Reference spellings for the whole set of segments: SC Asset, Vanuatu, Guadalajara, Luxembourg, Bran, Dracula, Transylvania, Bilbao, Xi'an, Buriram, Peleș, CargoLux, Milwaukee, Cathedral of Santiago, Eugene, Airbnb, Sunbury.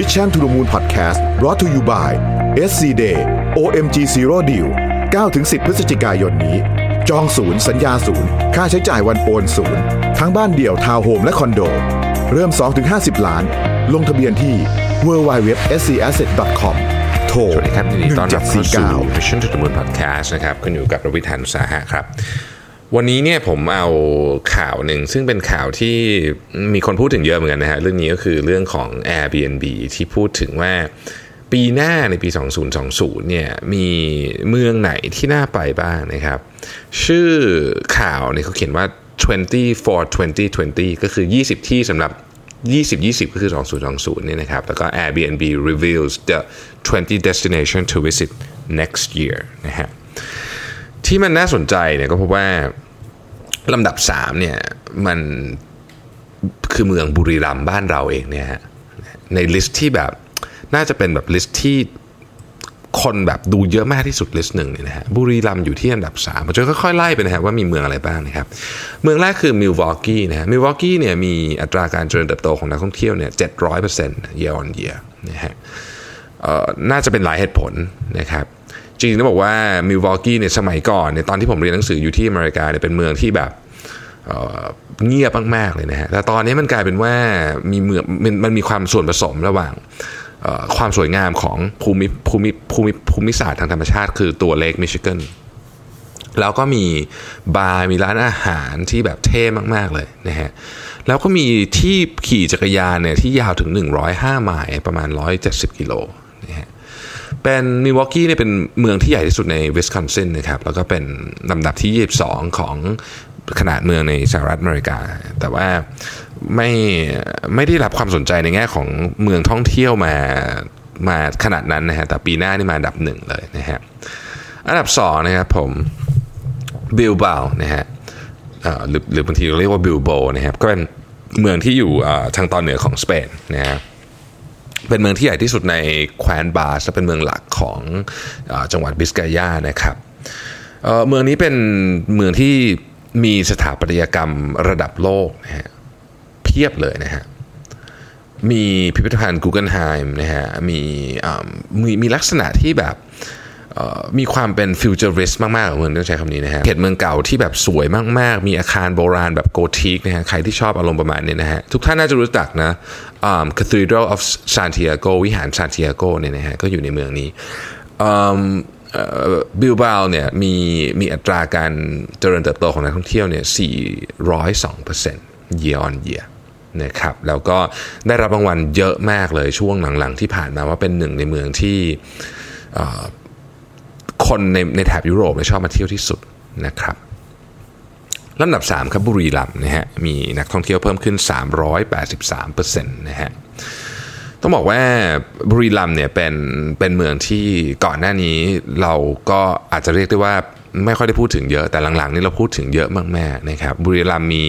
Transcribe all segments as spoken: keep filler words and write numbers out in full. Mission to the Moon Podcast brought to you by เอส ซี Day โอ เอ็ม จี Zero Deal เก้าถึงสิบ พฤศจิกายนนี้จองศูนย์สัญญาศูนย์ค่าใช้จ่ายวันโอนศูนย์ทั้งบ้านเดี่ยวทาวน์โฮมและคอนโดเริ่ม สองถึงห้าสิบ ล้านลงทะเบียนที่ ดับเบิลยู ดับเบิลยู ดับเบิลยู ดอท เอส ซี แอสเซ็ท ดอท คอม โทรสวัสดีครับยินดีต้อนรับเข้าสู่ Mission to the Moon Podcast นะครับคุณอยู่กับรวิธ อุตสาหะครับวันนี้เนี่ยผมเอาข่าวหนึ่งซึ่งเป็นข่าวที่มีคนพูดถึงเยอะเหมือนกันนะฮะเรื่องนี้ก็คือเรื่องของ Airbnb ที่พูดถึงว่าปีหน้าในปีสองพันยี่สิบเนี่ยมีเมืองไหนที่น่าไปบ้างนะครับชื่อข่าวเนี่ยเขาเขียนว่าทเวนตี้ ฟอร์ ทเวนตี้ ทเวนตี้ก็คือยี่สิบที่สำหรับยี่สิบ ยี่สิบก็คือสองพันยี่สิบเนี่ยนะครับแล้วก็ Airbnb reveals the twenty destination to visit next year นะฮะที่มันน่าสนใจเนี่ยก็เพราะว่าลำดับสามเนี่ยมันคือเมืองบุรีรัมย์บ้านเราเองเนี่ยฮะในลิสต์ที่แบบน่าจะเป็นแบบลิสต์ที่คนแบบดูเยอะมากที่สุดลิสต์หนึ่งเนี่ยนะฮะบุรีรัมย์อยู่ที่อันดับสามผมจะค่อยๆไล่ไปนะฮะว่ามีเมืองอะไรบ้างนะครับเมืองแรกคือ Milwaukee นะฮะ Milwaukee เนี่ยมีอัตราการเจริญเติบโตของนักท่องเที่ยวเนี่ย เจ็ดร้อยเปอร์เซ็นต์ year on year นะฮะเอ่อน่าจะเป็นหลายเหตุผลนะครับจริงๆต้องบอกว่ามิลวอกกี้เนี่ยสมัยก่อนเนี่ยตอนที่ผมเรียนหนังสืออยู่ที่อเมริกาเนี่ยเป็นเมืองที่แบบเอ่อเงียบมากๆเลยนะฮะแต่ตอนนี้มันกลายเป็นว่ามีเมืองมันมีความส่วนผสมระหว่างเอ่อความสวยงามของภูมิภูมิภูมิภูมิศาสตร์ทางธรรมชาติคือตัวเลคมิชิแกนแล้วก็มีบาร์มีร้านอาหารที่แบบเท่มากๆเลยนะฮะแล้วก็มีที่ขี่จักรยานเนี่ยที่ยาวถึงหนึ่งร้อยห้าไมล์ประมาณหนึ่งร้อยเจ็ดสิบกิโลนะฮะเป็นมิลวอกกี้เนี่ยเป็นเมืองที่ใหญ่ที่สุดในวิสคอนซินนะครับแล้วก็เป็นลำดับที่ยี่สิบสองของขนาดเมืองในสหรัฐอเมริกาแต่ว่าไม่ไม่ได้รับความสนใจในแง่ของเมืองท่องเที่ยวมามาขนาดนั้นนะฮะแต่ปีหน้านี่มาอันดับหนึ่งเลยนะฮะอันดับสองนะครับผม Bilbao นะฮะเอ่อหรือหรือบางทีเรียกว่า Bilbao นะครับก็เป็นเมืองที่อยู่ทางตอนเหนือของสเปนนะฮะเป็นเมืองที่ใหญ่ที่สุดในแคว้นบาสเป็นเมืองหลักของจังหวัดบิสกายานะครับเมืองนี้เป็นเมืองที่มีสถาปัตยกรรมระดับโลกนะฮะเพียบเลยนะฮะมีพิพิธภัณฑ์กูเกิลไฮม์นะฮะมีมีมีลักษณะที่แบบมีความเป็นฟิวเจอริสต์มากๆของเมืองต้องใช้คำนี้นะฮะเขตเมืองเก่าที่แบบสวยมากๆมีอาคารโบราณแบบโกธิกนะฮะใครที่ชอบอารมณ์ประมาณนี้นะฮะทุกท่านน่าจะรู้จักนะ um, Cathedral of Santiago วิหารซานติอาโกเนี่ยนะฮะก็อยู่ในเมืองนี้ um, uh, Bilbao เนี่ยมีมีอัตราการเจริญเติบโตของนักท่องเที่ยวเนี่ย สี่ร้อยสองเปอร์เซ็นต์ year on yearนะครับแล้วก็ได้รับรางวัลเยอะมากเลยช่วงหลังๆที่ผ่านมาว่าเป็นหนึ่งในเมืองที่คนในในแถบยุโรปชอบมาเที่ยวที่สุดนะครับลำดับสามครับบุรีรัมย์นะฮะมีนักท่องเที่ยวเพิ่มขึ้น สามร้อยแปดสิบสามเปอร์เซ็นต์ นะฮะต้องบอกว่าบุรีรัมย์เนี่ยเป็นเป็นเมืองที่ก่อนหน้านี้เราก็อาจจะเรียกได้ว่าไม่ค่อยได้พูดถึงเยอะแต่หลังๆนี้เราพูดถึงเยอะมากๆนะครับบุรีรัมย์มี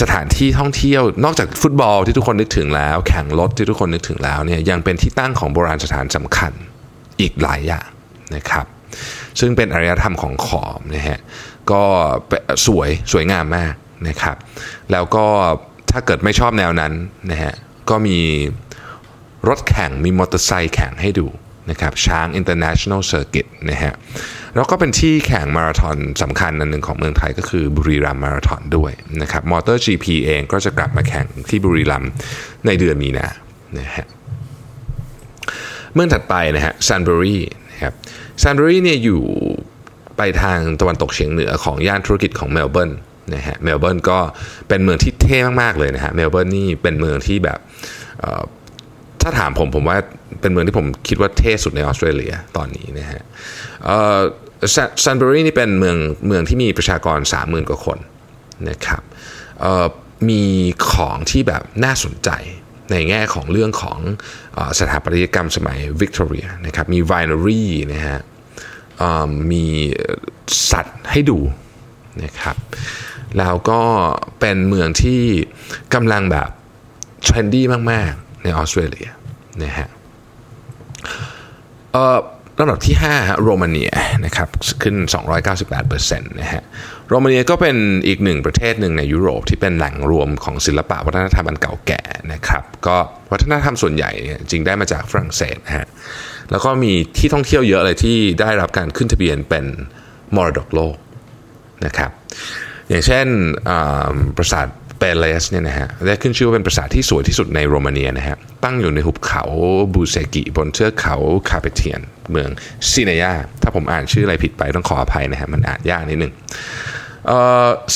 สถานที่ท่องเที่ยวนอกจากฟุตบอลที่ทุกคนนึกถึงแล้วแข่งรถที่ทุกคนนึกถึงแล้วเนี่ยยังเป็นที่ตั้งของโบราณสถานสำคัญอีกหลายอย่างนะครับซึ่งเป็นอารยธรรมของขอมนะฮะก็สวยสวยงามมากนะครับแล้วก็ถ้าเกิดไม่ชอบแนวนั้นนะฮะก็มีรถแข่งมีมอเตอร์ไซค์แข่งให้ดูนะครับช้าง International Circuit นะฮะแล้วก็เป็นที่แข่งมาราธอนสำคัญอันหนึ่งของเมืองไทยก็คือบุรีรัมย์มาราธอนด้วยนะครับมอเตอร์ จี พี เองก็จะกลับมาแข่งที่บุรีรัมย์ในเดือนมีนานะฮะเมืองถัดไปนะฮะซันเบอรี่นะครับซันเบอรี่เนี่ยอยู่ไปทางตะวันตกเฉียงเหนือของย่านธุรกิจของเมลเบิร์นนะฮะเมลเบิร์นก็เป็นเมืองที่เท่มากๆเลยนะฮะเมลเบิร์นนี่เป็นเมืองที่แบบถ้าถามผมผมว่าเป็นเมืองที่ผมคิดว่าเท่สุดในออสเตรเลียตอนนี้นะฮะซันเบอรี่นี่เป็นเมืองเมืองที่มีประชากร สามหมื่น กว่าคนนะครับมีของที่แบบน่าสนใจในแง่ของเรื่องของสถาปัตยกรรมสมัยวิกตอเรียนะครับมีไวนารี่นะฮะมีสัตว์ให้ดูนะครับแล้วก็เป็นเมืองที่กำลังแบบเทรนดี้มากๆในออสเตรเลียนะฮะ ลำดับที่ห้าโรมาเนียนะครับขึ้น สองร้อยเก้าสิบแปดเปอร์เซ็นต์ นะฮะโรมาเนียก็เป็นอีกหนึ่งประเทศหนึ่งในยุโรปที่เป็นแหล่งรวมของศิลปะวัฒนธรรมอันเก่าแก่นะครับก็วัฒนธรรมส่วนใหญ่จริงได้มาจากฝรั่งเศสนะฮะแล้วก็มีที่ท่องเที่ยวเยอะเลยที่ได้รับการขึ้นทะเบียนเป็นมรดกโลกนะครับอย่างเช่นปราสาทเปเลสเนี่ยนะฮะได้ขึ้นชื่อว่าเป็นปราสาทที่สวยที่สุดในโรมาเนียนะฮะตั้งอยู่ในหุบเขาบูเซกิบนเทือกเขาคาเปเทียนเมืองซิเนยาถ้าผมอ่านชื่ออะไรผิดไปต้องขออภัยนะฮะมันอ่านยากนิดนึง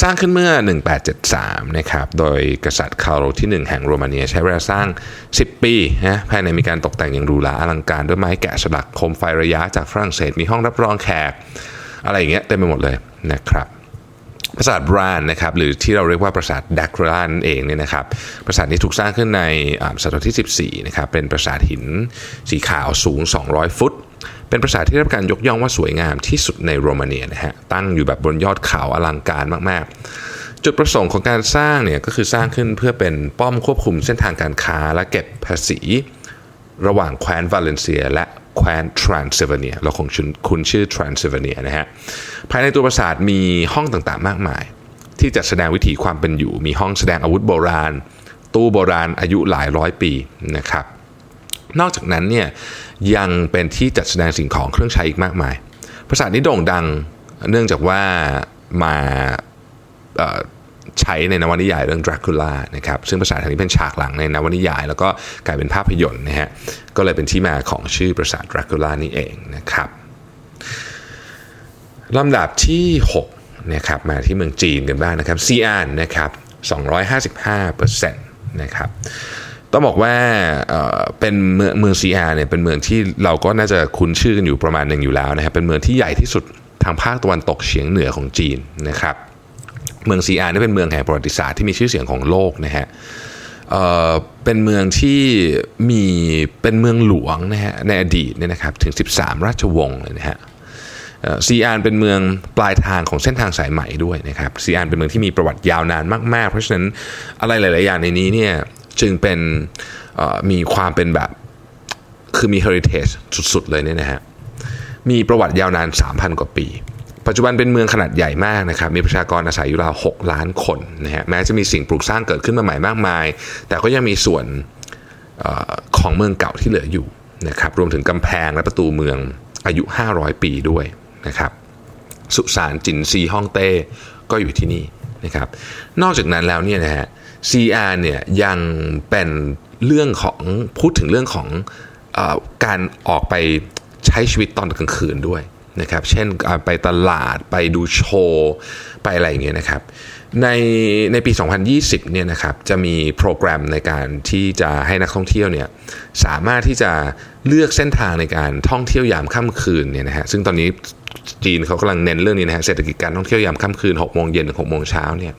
สร้างขึ้นเมื่อหนึ่งพันแปดร้อยเจ็ดสิบสามนะครับโดยกษัตริย์คาร์ลที่หนึ่งแห่งโรมาเนียใช้เวลาสร้างสิบปีนะภายในมีการตกแต่งอย่างหรูหราอลังการด้วยไม้แกะสลักโคมไฟระยะจากฝรั่งเศสมีห้องรับรองแขกอะไรอย่างเงี้ยเต็มไปหมดเลยนะครับปราสาทบรานนะครับหรือที่เราเรียกว่าปราสาท Dracula นั่นเองเนี่ยนะครับปราสาทนี้ถูกสร้างขึ้นในศตวรรษที่สิบสี่นะครับเป็นปราสาทหินสีขาวสูงสองร้อยฟุตเป็นปราสาทที่ได้รับการยกย่องว่าสวยงามที่สุดในโรมาเนียนะฮะตั้งอยู่แบบบนยอดเขาอลังการมากๆจุดประสงค์ของการสร้างเนี่ยก็คือสร้างขึ้นเพื่อเป็นป้อมควบคุมเส้นทางการค้าและเก็บภาษีระหว่างแคว้นวาเลนเซียและแคว้นทรานซิลเวเนียเราคงคุ้นชื่อทรานซิลเวเนียนะฮะภายในตัวปราสาทมีห้องต่างๆมากมายที่จัดแสดงวิถีความเป็นอยู่มีห้องแสดงอาวุธโบราณตู้โบราณอายุหลายร้อยปีนะครับนอกจากนั้นเนี่ยยังเป็นที่จัดแสดงสิ่งของเครื่องใช้อีกมากมายปราสาทนี้โด่งดังเนื่องจากว่ามาใช้ในนวนิยายเรื่อง Dracula นะครับซึ่งปราสาทแห่งนี้เป็นฉากหลังในนวนิยายแล้วก็กลายเป็นภาพยนตร์นะฮะก็เลยเป็นที่มาของชื่อปราสาท Dracula นี่เองนะครับลำดับที่หกนะครับมาที่เมืองจีนกันบ้างนะครับซีอานนะครับ สองร้อยห้าสิบห้าเปอร์เซ็นต์ นะครับต้องบอกว่าเอ่อเป็นเมืองเมืองซีอานเนี่ยเป็นเมืองที่เราก็น่าจะคุ้นชื่อกันอยู่ประมาณนึงอยู่แล้วนะครับเป็นเมืองที่ใหญ่ที่สุดทางภาคตะวันตกเฉียงเหนือของจีนนะครับเมืองซีอานนี่เป็นเมืองแห่งประวัติศาสตร์ที่มีชื่อเสียงของโลกนะฮะ เอ่อ เป็นเมืองที่มีเป็นเมืองหลวงนะฮะในอดีตเนี่ยนะครับถึงสิบสามราชวงศ์เลยนะฮะซีอานเป็นเมืองปลายทางของเส้นทางสายไหมด้วยนะครับซีอานเป็นเมืองที่มีประวัติยาวนานมากๆเพราะฉะนั้นอะไรหลายๆอย่างในนี้เนี่ยจึงเป็นมีความเป็นแบบคือมี heritage สุดๆเลยเนี่ยนะฮะมีประวัติยาวนาน สามพันกว่าปีปัจจุบันเป็นเมืองขนาดใหญ่มากนะครับมีประชากรอาศัยอยู่ราวหกล้านคนนะฮะแม้จะมีสิ่งปลูกสร้างเกิดขึ้นมาใหม่มากมายแต่ก็ยังมีส่วนเอ่อของเมืองเก่าที่เหลืออยู่นะครับรวมถึงกำแพงและประตูเมืองอายุห้าร้อยปีด้วยนะครับสุสานจินซีฮ่องเต้ก็อยู่ที่นี่นะครับนอกจากนั้นแล้วเนี่ยนะฮะ ซี อาร์ เนี่ยยังเป็นเรื่องของพูดถึงเรื่องของเอ่อการออกไปใช้ชีวิตตอนกลางคืนด้วยนะครับเช่นไปตลาดไปดูโชว์ไปอะไรอย่างเงี้ยนะครับในในปีสองพันยี่สิบเนี่ยนะครับจะมีโปรแกรมในการที่จะให้นักท่องเที่ยวเนี่ยสามารถที่จะเลือกเส้นทางในการท่องเที่ยวยามค่ำคืนเนี่ยนะฮะซึ่งตอนนี้จีนเขากำลังเน้นเรื่องนี้นะฮะเศรษฐกิจการท่องเที่ยวยามค่ำคืนหกโมงเย็นถึงหกโมงเช้าเนี่ย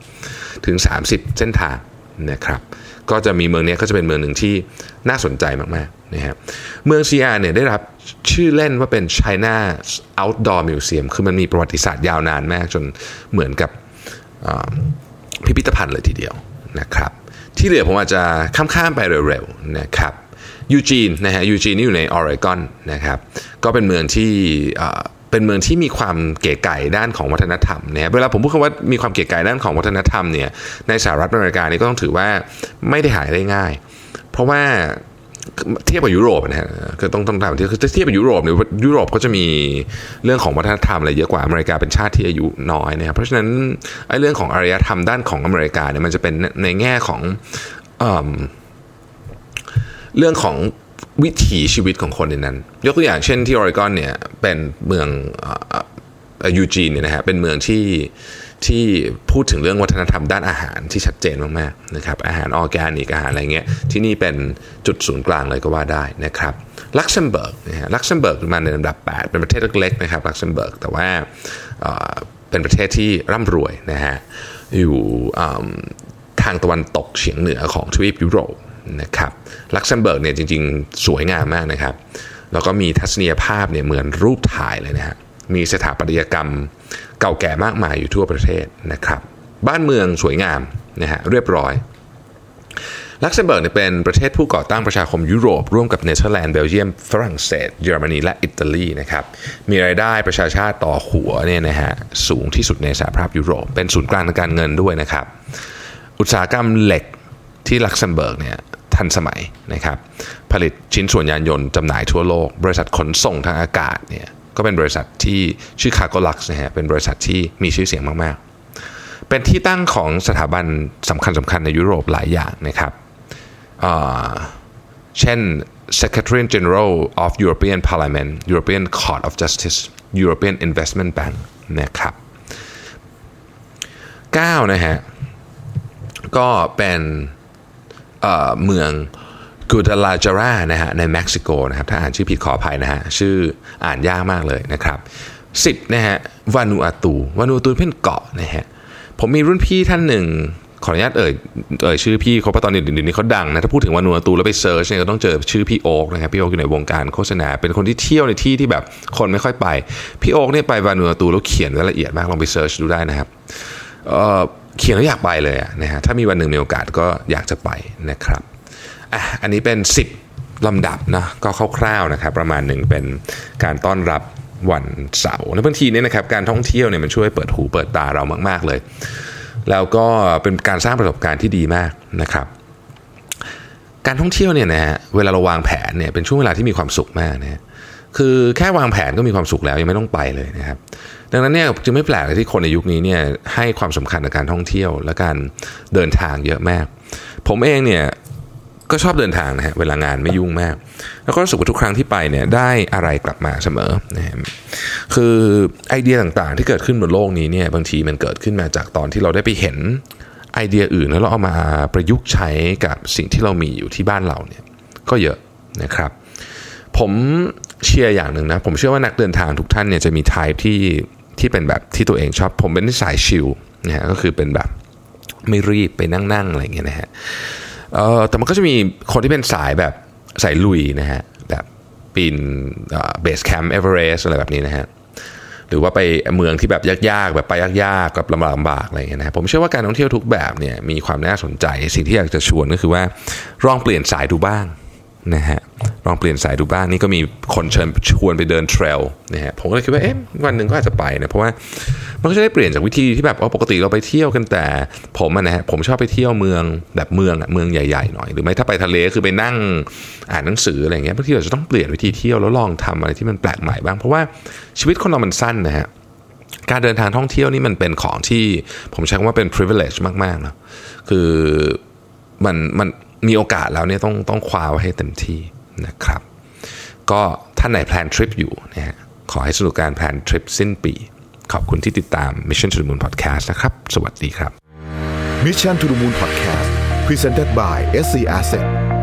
ถึงสามสิบเส้นทางนะครับก็จะมีเมืองนี้ก็จะเป็นเมืองหนึ่งที่น่าสนใจมากๆนะฮะเมืองซีอานเนี่ยได้รับชื่อเล่นว่าเป็น China Outdoor Museum คือมันมีประวัติศาสตร์ยาวนานมากจนเหมือนกับพิพิธภัณฑ์เลยทีเดียวนะครับที่เหลือผมอาจจะข้ามๆไปเร็วๆนะครับยูจีนนะฮะยูจีนนี่อยู่ในออริกอนนะครับก็เป็นเมืองที่เป็นเมืองที่มีความเก๋ไก๋ด้านของวัฒนธรรมนะเวลาผมพูดคำว่ามีความเก๋ไก๋ด้านของวัฒนธรรมเนี่ยในสหรัฐอเมริกานี่ก็ต้องถือว่าไม่ได้หายได้ง่ายเพราะว่าเทียบกับยุโรปนะฮะคือต้องต้องถามที่คือเทียบกับยุโรปเนี่ยยุโรปก็จะมีเรื่องของวัฒนธรรมอะไรเยอะกว่าอเมริกาเป็นชาติที่อายุน้อยนะครับเพราะฉะนั้นไอ้เรื่องของอารยธรรมด้านของอเมริกาเนี่ยมันจะเป็นในแง่ของเอ่อเรื่องของวิถีชีวิตของคนในนั้นยกตัวอย่างเช่นที่ออริกอนเนี่ยเป็นเมืองยูจีนเนี่ยนะฮะเป็นเมืองที่ที่พูดถึงเรื่องวัฒนธรรมด้านอาหารที่ชัดเจนมากๆนะครับอาหารออร์แกนิกอาหารอะไรเงี้ยที่นี่เป็นจุดศูนย์กลางเลยก็ว่าได้นะครับลักเซมเบิร์กนะฮะลักเซมเบิร์กมาในลำดับแปดเป็นประเทศเล็กๆนะครับลักเซมเบิร์กแต่ว่าเป็นประเทศที่ร่ำรวยนะฮะอยู่ทางตะวันตกเฉียงเหนือของทวีปยุโรปนะครับลักเซมเบิร์กเนี่ยจริงๆสวยงามมากนะครับแล้วก็มีทัศนียภาพเนี่ยเหมือนรูปถ่ายเลยนะฮะมีสถาปัตยกรรมเก่าแก่มากมายอยู่ทั่วประเทศนะครับบ้านเมืองสวยงามนะฮะเรียบร้อย ลักเซมเบิร์กเนี่ยเป็นประเทศผู้ก่อตั้งประชาคมยุโรปร่วมกับเนเธอร์แลนด์เบลเยียมฝรั่งเศสเยอรมนีและอิตาลีนะครับมีรายได้ประชาชาติต่อหัวเนี่ยนะฮะสูงที่สุดในสหภาพยุโรปเป็นศูนย์กลางทางการเงินด้วยนะครับอุตสาหกรรมเหล็กที่ลักเซมเบิร์กเนี่ยทันสมัยนะครับผลิตชิ้นส่วนยานยนต์จำหน่ายทั่วโลกบริษัทขนส่งทางอากาศเนี่ยก็เป็นบริษัทที่ชื่อคาร์โกลักซ์นะฮะเป็นบริษัทที่มีชื่อเสียงมากๆเป็นที่ตั้งของสถาบันสำคัญสำคัญในยุโรปหลายอย่างนะครับเช่น Secretary General of European Parliament European Court of Justice European Investment Bank นะครับเก้านะฮะก็เป็นเอ่อเมืองกูดาลาจารานะฮะในเม็กซิโกนะครับถ้าอ่านชื่อผิดขออภัยนะฮะชื่ออ่านยากมากเลยนะครับสิบนะฮะวานูอาตูวานูอาตูเป็นเกาะนะฮะผมมีรุ่นพี่ท่านหนึ่งขออนุญาตเอ่ยเอ่ยชื่อพี่เขาเพราะตอนนี้เดี๋ยวนี้เขาดังนะถ้าพูดถึงวานูอาตูแล้วไปเซิร์ชเนี่ยก็ต้องเจอชื่อพี่โอ๊กนะครับพี่โอ๊กอยู่ในวงการโฆษณาเป็นคนที่เที่ยวในที่ที่แบบคนไม่ค่อยไปพี่โอ๊กเนี่ยไปวานูอาตูแล้วเขียนรายละเอียดมากลองไปเซิร์ชดูได้นะครับเอ่อเขียนแล้วอยากไปเลยนะฮะถ้ามีวันหนึ่งมีโอกาสก็อยากจะไปนะครับอ่ะอันนี้เป็นสิบลำดับนะก็คร่าวๆนะครับประมาณหนึ่งเป็นการต้อนรับวันเสาร์แล้วบางทีเนี่ยนะครับการท่องเที่ยวเนี่ยมันช่วยเปิดหูเปิดตาเรามากๆเลยแล้วก็เป็นการสร้างประสบการณ์ที่ดีมากนะครับการท่องเที่ยวเนี่ยนะฮะเวลาเราวางแผนเนี่ยเป็นช่วงเวลาที่มีความสุขมากนะคือแค่วางแผนก็มีความสุขแล้วยังไม่ต้องไปเลยนะครับดังนั้นเนี่ยจึงไม่แปลกเลยที่คนในยุคนี้เนี่ยให้ความสำคัญกับการท่องเที่ยวและการเดินทางเยอะมากผมเองเนี่ยก็ชอบเดินทางนะฮะเวลางานไม่ยุ่งมากแล้วก็รู้สึกว่าทุกครั้งที่ไปเนี่ยได้อะไรกลับมาเสมอนะฮะคือไอเดียต่างๆที่เกิดขึ้นบนโลกนี้เนี่ยบางทีมันเกิดขึ้นมาจากตอนที่เราได้ไปเห็นไอเดียอื่นแล้วเราเอามาประยุกต์ใช้กับสิ่งที่เรามีอยู่ที่บ้านเราเนี่ยก็เยอะนะครับผมเชื่ออย่างหนึ่งนะผมเชื่อว่านักเดินทางทุกท่านเนี่ยจะมีไทป์ที่ที่เป็นแบบที่ตัวเองชอบผมเป็นสายชิลนะฮะก็คือเป็นแบบไม่รีบไปนั่งๆอะไรอย่างเงี้ยนะฮะเออแต่มันก็จะมีคนที่เป็นสายแบบสายลุยนะฮะแบบปีนเอ่อเบสแคมป์เอเวอเรสต์อะไรแบบนี้นะฮะหรือว่าไปเมืองที่แบบยากๆแบบไปยากๆกับลำบากลำบากอะไรอย่างเงี้ยนะผมเชื่อว่าการท่องเที่ยวทุกแบบเนี่ยมีความน่าสนใจสิ่งที่อยากจะชวนก็คือว่าลองเปลี่ยนสายดูบ้างนะฮะลองเปลี่ยนสายดูบ้างนี่ก็มีคนเชิญชวนไปเดินเทรลนะฮะผมก็เลยคิดว่าเอ๊ะวันหนึ่งก็อาจจะไปนะเพราะว่ามันก็จะได้เปลี่ยนจากวิธีที่แบบปกติเราไปเที่ยวกันแต่ผมนะฮะผมชอบไปเที่ยวเมืองแบบเมืองอ่ะเมืองใหญ่ๆหน่อยหรือไม่ถ้าไปทะเลคือไปนั่งอ่านหนังสืออะไรอย่างเงี้ยบางทีเราจะต้องเปลี่ยนวิธีเที่ยวแล้วลองทำอะไรที่มันแปลกใหม่บ้างเพราะว่าชีวิตคนเรามันสั้นนะฮะการเดินทางท่องเที่ยวนี่มันเป็นของที่ผมใช้คำว่าเป็น privilege มากๆนะคือมันมันมีโอกาสแล้วเนี่ยต้องต้องคว้าไว้ให้เต็มที่นะครับก็ท่านไหนแพลนทริปอยู่นะฮะขอให้สนุกการแพลนทริปสิ้นปีขอบคุณที่ติดตาม Mission to the Moon Podcast นะครับสวัสดีครับ Mission to the Moon Podcast Presented by เอส ซี Asset